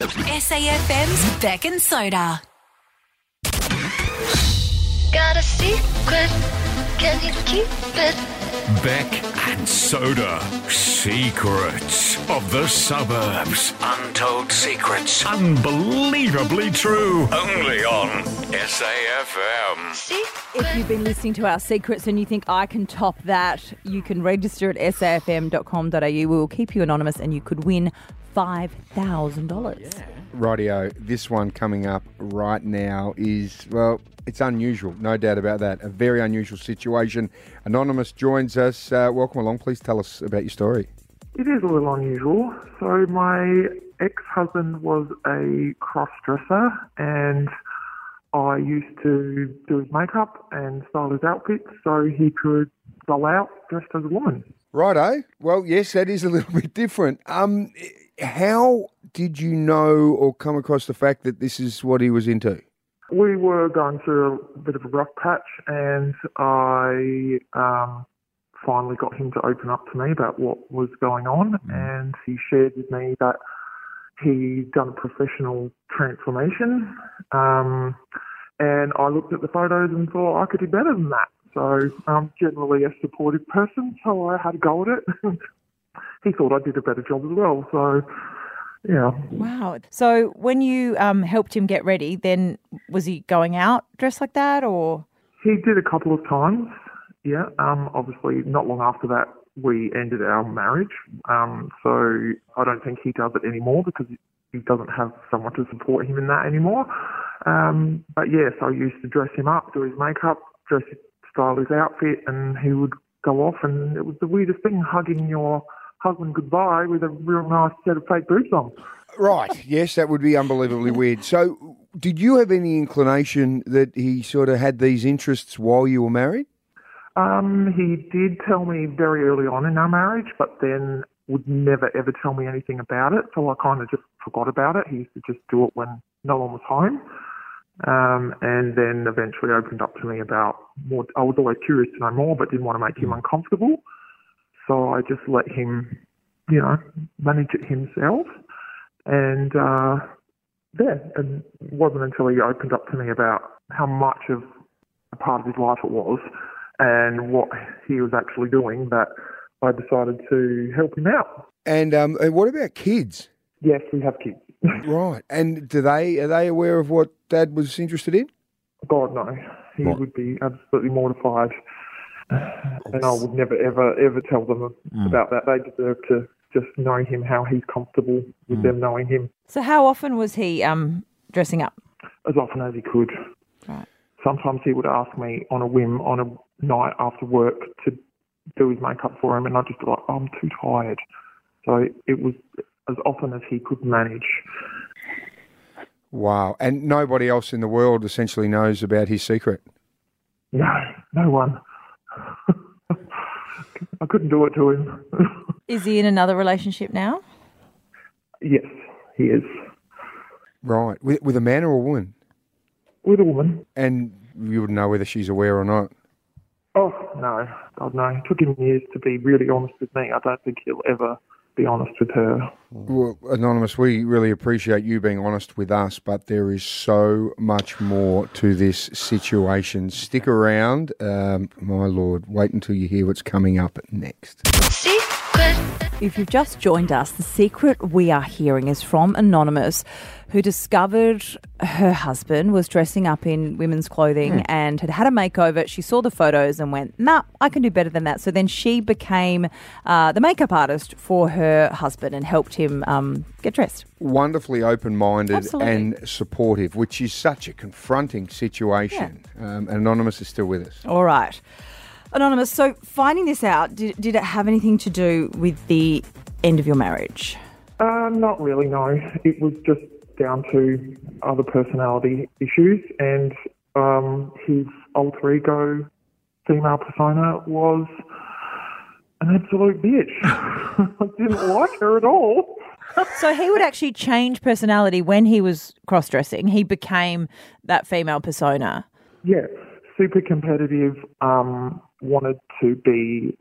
SAFM's Bec and Soda. Got a secret, can you keep it? Bec and Soda, Secrets of the Suburbs. Untold secrets, unbelievably true, only on SAFM. If you've been listening to our secrets and you think I can top that, you can register at safm.com.au. We will keep you anonymous and you could win $5,000. Yeah. Rightio, this one coming up right now is, well, it's unusual, no doubt about that. A very unusual situation. Anonymous joins us. Welcome along. Please tell us about your story. It is a little unusual. So my ex-husband was a cross-dresser and I used to do his makeup and style his outfits so he could go out dressed as a woman. Righto. Well, yes, that is a little bit different. How did you know or come across the fact that this is what he was into? We were going through a bit of a rough patch and I finally got him to open up to me about what was going on, and he shared with me that he'd done a professional transformation, and I looked at the photos and thought I could do better than that. So I'm generally a supportive person, so I had a go at it. He thought I did a better job as well, so yeah. Wow. So when you helped him get ready, then was he going out dressed like that, or? He did a couple of times, yeah. Obviously, not long after that, we ended our marriage. So I don't think he does it anymore because he doesn't have someone to support him in that anymore. But yes, I used to dress him up, do his makeup, style his outfit, and he would go off, and it was the weirdest thing, hugging your husband goodbye with a real nice set of fake boobs on. Right, yes, that would be unbelievably weird. So did you have any inclination that he sort of had these interests while you were married? He did tell me very early on in our marriage, but then would never, ever tell me anything about it, so I kind of just forgot about it. He used to just do it when no one was home. And then eventually opened up to me about more. I was always curious to know more, but didn't want to make him uncomfortable. So I just let him, you know, manage it himself. And and it wasn't until he opened up to me about how much of a part of his life it was and what he was actually doing that I decided to help him out. And what about kids? Yes, we have kids. Right. And are they aware of what Dad was interested in? God, no. He would be absolutely mortified. And I would never, ever, ever tell them about that. They deserve to just know him how he's comfortable with them knowing him. So how often was he dressing up? As often as he could. Right. Sometimes he would ask me on a whim on a night after work to do his makeup for him, and I'd just be like, I'm too tired. So it was as often as he could manage. Wow. And nobody else in the world essentially knows about his secret? No, no one. I couldn't do it to him. Is he in another relationship now? Yes, he is. Right. With a man or a woman? With a woman. And you wouldn't know whether she's aware or not? Oh, no. God, no. It took him years to be really honest with me. I don't think he'll ever be honest with her. Well, Anonymous, we really appreciate you being honest with us, but there is so much more to this situation. Stick around. My Lord, wait until you hear what's coming up next. If you've just joined us, the secret we are hearing is from Anonymous, who discovered her husband was dressing up in women's clothing and had a makeover. She saw the photos and went, nah, I can do better than that. So then she became the makeup artist for her husband and helped him get dressed. Wonderfully open-minded and supportive, which is such a confronting situation. Yeah. And Anonymous is still with us. All right. Anonymous, so finding this out, did it have anything to do with the end of your marriage? Not really, no. It was just down to other personality issues, and his alter ego female persona was an absolute bitch. I didn't like her at all. So he would actually change personality when he was cross-dressing. He became that female persona. Yes. Yeah. Super competitive, wanted to be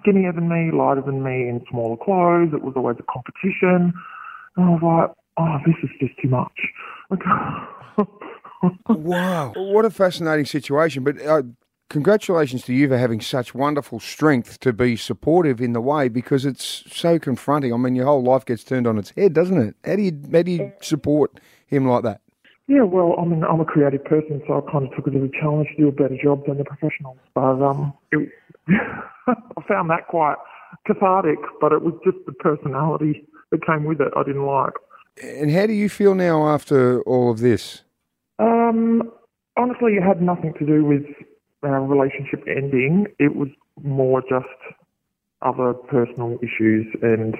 skinnier than me, lighter than me, in smaller clothes. It was always a competition. And I was like, oh, this is just too much. Wow. What a fascinating situation. But congratulations to you for having such wonderful strength to be supportive in the way, because it's so confronting. I mean, your whole life gets turned on its head, doesn't it? How do you support him like that? Yeah, well, I mean, I'm a creative person, so I kind of took it as a challenge to do a better job than the professionals. But I found that quite cathartic, but it was just the personality that came with it I didn't like. And how do you feel now after all of this? Honestly, it had nothing to do with our relationship ending. It was more just other personal issues, and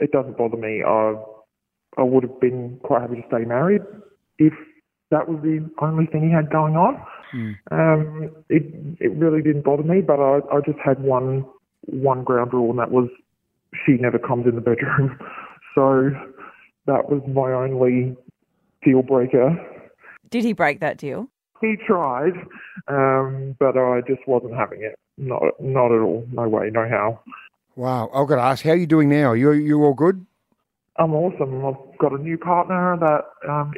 it doesn't bother me. I would have been quite happy to stay married if that was the only thing he had going on. Mm. It really didn't bother me, but I just had one ground rule, and that was she never comes in the bedroom. So that was my only deal breaker. Did he break that deal? He tried, but I just wasn't having it. Not at all. No way, no how. Wow. I've got to ask, how are you doing now? You all good? I'm awesome. I've got a new partner that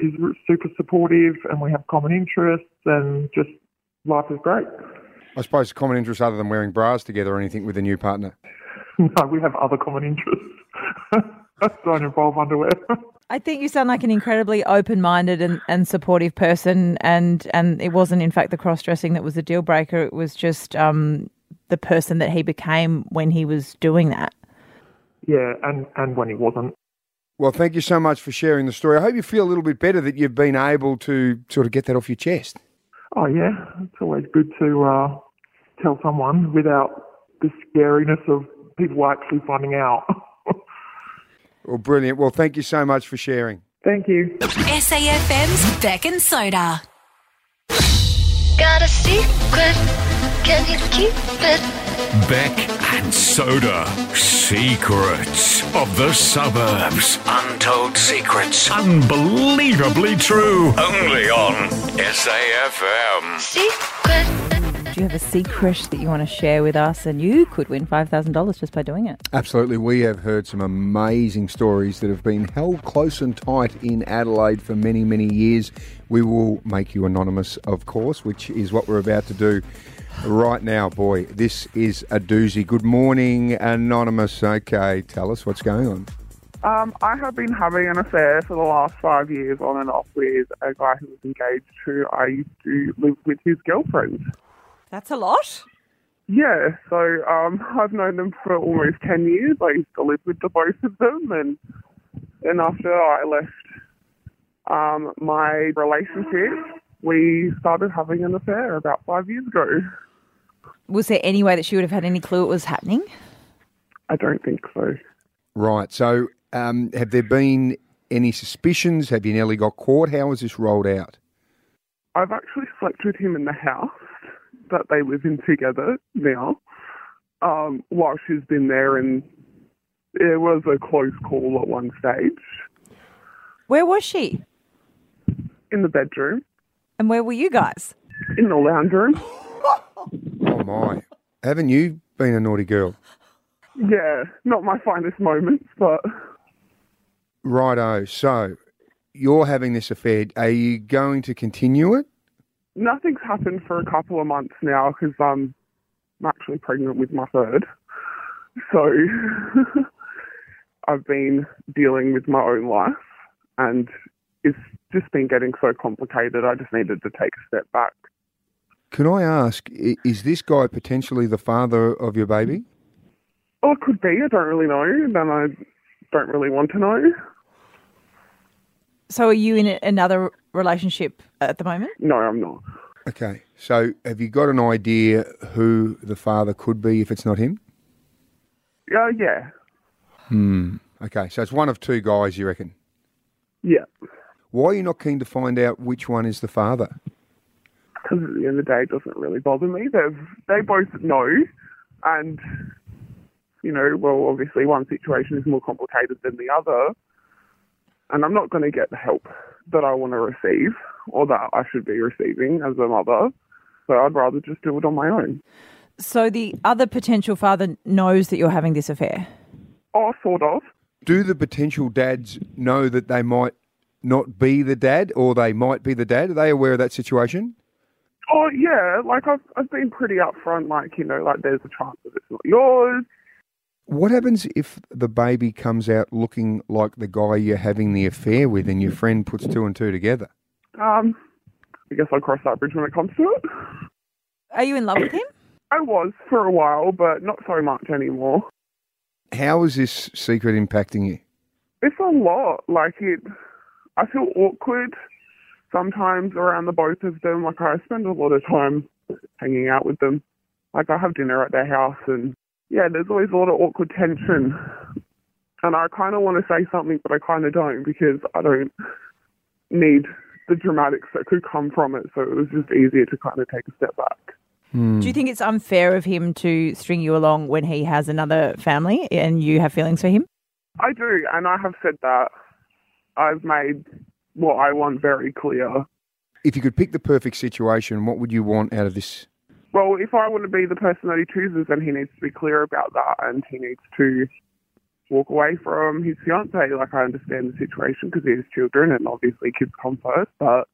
is super supportive, and we have common interests, and just life is great. I suppose common interests other than wearing bras together or anything with a new partner. No, we have other common interests. That don't involve underwear. I think you sound like an incredibly open-minded and supportive person, and it wasn't, in fact, the cross-dressing that was the deal-breaker. It was just the person that he became when he was doing that. Yeah, and when he wasn't. Well, thank you so much for sharing the story. I hope you feel a little bit better that you've been able to sort of get that off your chest. Oh, yeah. It's always good to tell someone without the scariness of people actually finding out. Well, brilliant. Well, thank you so much for sharing. Thank you. SAFM's Bec and Soda. Got a secret. Can you keep it? Bec and Soda. Secrets of the Suburbs. Untold secrets. Unbelievably true. Only on SAFM. Secret. Do you have a secret that you want to share with us? And you could win $5,000 just by doing it. Absolutely. We have heard some amazing stories that have been held close and tight in Adelaide for many, many years. We will make you anonymous, of course, which is what we're about to do right now. Boy, this is a doozy. Good morning, Anonymous. Okay, tell us what's going on. I have been having an affair for the last 5 years on and off with a guy who was engaged to. I used to live with his girlfriend. That's a lot. Yeah, so I've known them for almost 10 years. I used to live with the both of them, and then after I left my relationship, we started having an affair about 5 years ago. Was there any way that she would have had any clue it was happening? I don't think so. Right, so have there been any suspicions? Have you nearly got caught? How has this rolled out? I've actually slept with him in the house that they live in together now, while she's been there, and it was a close call at one stage. Where was she? In the bedroom. And where were you guys? In the lounge room. Oh my. Haven't you been a naughty girl? Yeah, not my finest moments, but... Righto, so you're having this affair. Are you going to continue it? Nothing's happened for a couple of months now because I'm actually pregnant with my third. So I've been dealing with my own life, and it's just been getting so complicated. I just needed to take a step back. Can I ask, is this guy potentially the father of your baby? Oh, it could be. I don't really know, and I don't really want to know. So are you in another relationship at the moment? No, I'm not. Okay. So have you got an idea who the father could be if it's not him? Yeah. Okay. So it's one of two guys, you reckon? Yeah. Why are you not keen to find out which one is the father? Because at the end of the day, it doesn't really bother me. They both know, and, you know, well, obviously one situation is more complicated than the other. And I'm not going to get the help that I want to receive or that I should be receiving as a mother. So I'd rather just do it on my own. So the other potential father knows that you're having this affair? Oh, sort of. do the potential dads know that they might not be the dad, or they might be the dad? Are they aware of that situation? Oh, yeah. Like, I've been pretty upfront, like, you know, like, there's a chance that it's not yours. What happens if the baby comes out looking like the guy you're having the affair with and your friend puts two and two together? I guess I'll cross that bridge when it comes to it. Are you in love with him? I was for a while, but not so much anymore. How is this secret impacting you? It's a lot. Like, I feel awkward sometimes around the both of them. Like, I spend a lot of time hanging out with them. Like, I have dinner at their house and, yeah, there's always a lot of awkward tension. And I kind of want to say something, but I kind of don't, because I don't need the dramatics that could come from it. So it was just easier to kind of take a step back. Do you think it's unfair of him to string you along when he has another family and you have feelings for him? I do, and I have said that. I've made what I want very clear. If you could pick the perfect situation, what would you want out of this? Well, if I want to be the person that he chooses, then he needs to be clear about that, and he needs to walk away from his fiancée. Like, I understand the situation because he has children and obviously kids come first, but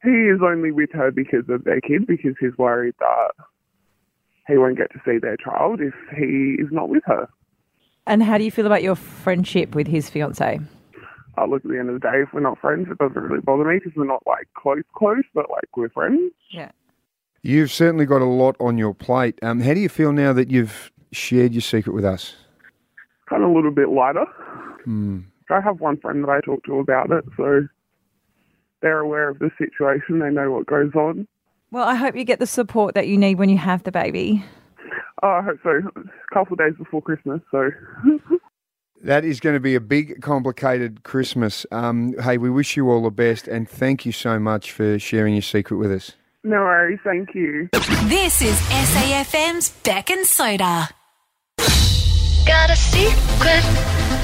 he is only with her because of their kid, because he's worried that he won't get to see their child if he is not with her. And how do you feel about your friendship with his fiancée? Look, at the end of the day, if we're not friends, it doesn't really bother me because we're not, like, close, but, like, we're friends. Yeah. You've certainly got a lot on your plate. How do you feel now that you've shared your secret with us? Kind of a little bit lighter. I have one friend that I talk to about it, so they're aware of the situation. They know what goes on. Well, I hope you get the support that you need when you have the baby. I hope so. A couple of days before Christmas, so... That is going to be a big, complicated Christmas. Hey, we wish you all the best, and thank you so much for sharing your secret with us. No worries, thank you. This is SAFM's Bec and Soda. Got a secret,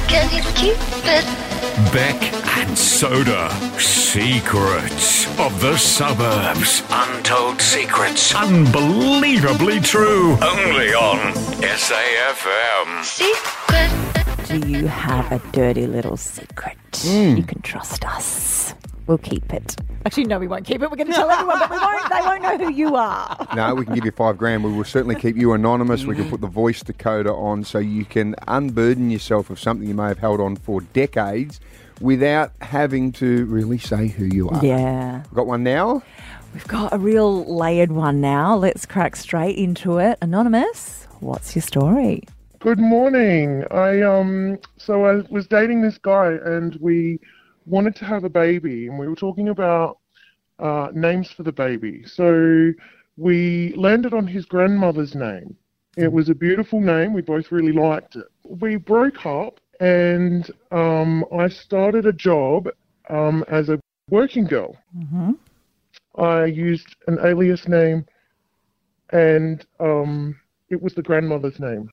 can you keep it? Bec and Soda, Secrets of the Suburbs. Untold secrets, unbelievably true. Only on SAFM. Secret. Do you have a dirty little secret? You can trust us. We'll keep it. Actually, no, we won't keep it. We're going to tell everyone, but they won't know who you are. No, we can give you $5,000. We will certainly keep you anonymous. We can put the voice decoder on so you can unburden yourself of something you may have held on for decades without having to really say who you are. Yeah. We've got one now? We've got a real layered one now. Let's crack straight into it. Anonymous, what's your story? Good morning. I was dating this guy and we wanted to have a baby, and we were talking about names for the baby. So we landed on his grandmother's name. It was a beautiful name. We both really liked it. We broke up, and I started a job as a working girl. Mm-hmm. I used an alias name, and it was the grandmother's name.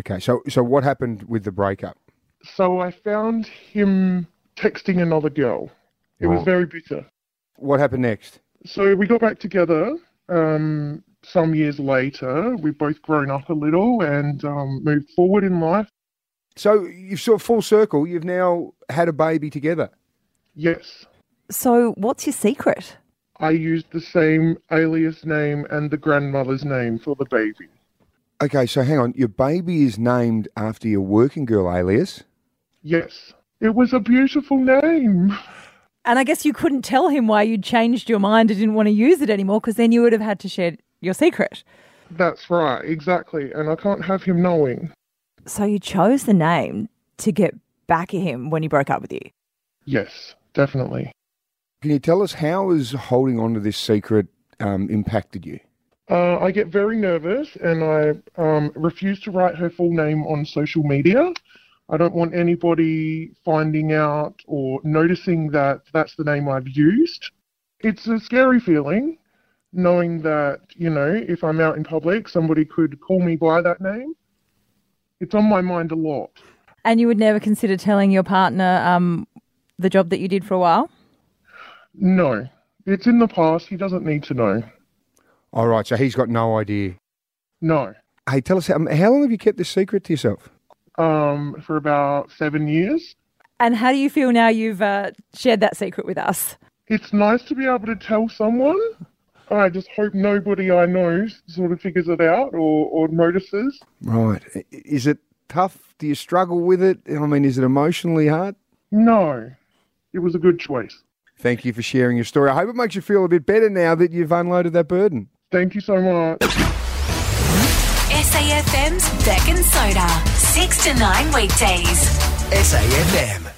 Okay, so what happened with the breakup? So I found him texting another girl. It was very bitter. What happened next? So we got back together some years later. We've both grown up a little and moved forward in life. So you've sort of full circle. You've now had a baby together. Yes. So what's your secret? I used the same alias name and the grandmother's name for the baby. Okay, so hang on. Your baby is named after your working girl alias? Yes. It was a beautiful name. And I guess you couldn't tell him why you'd changed your mind and didn't want to use it anymore, because then you would have had to share your secret. That's right, exactly. And I can't have him knowing. So you chose the name to get back at him when he broke up with you? Yes, definitely. Can you tell us how is holding on to this secret impacted you? I get very nervous, and I refuse to write her full name on social media. I don't want anybody finding out or noticing that that's the name I've used. It's a scary feeling, knowing that, you know, if I'm out in public, somebody could call me by that name. It's on my mind a lot. And you would never consider telling your partner the job that you did for a while? No. It's in the past. He doesn't need to know. All right, so he's got no idea. No. Hey, tell us, how long have you kept this secret to yourself? for about 7 years. And how do you feel now you've shared that secret with us? It's nice to be able to tell someone. I just hope nobody I know sort of figures it out or notices. Right. Is it tough? Do you struggle with it? I mean, is it emotionally hard? No. It was a good choice. Thank you for sharing your story. I hope it makes you feel a bit better now that you've unloaded that burden. Thank you so much. SAFM's Bec and Soda, 6 to 9 weekdays. SAFM.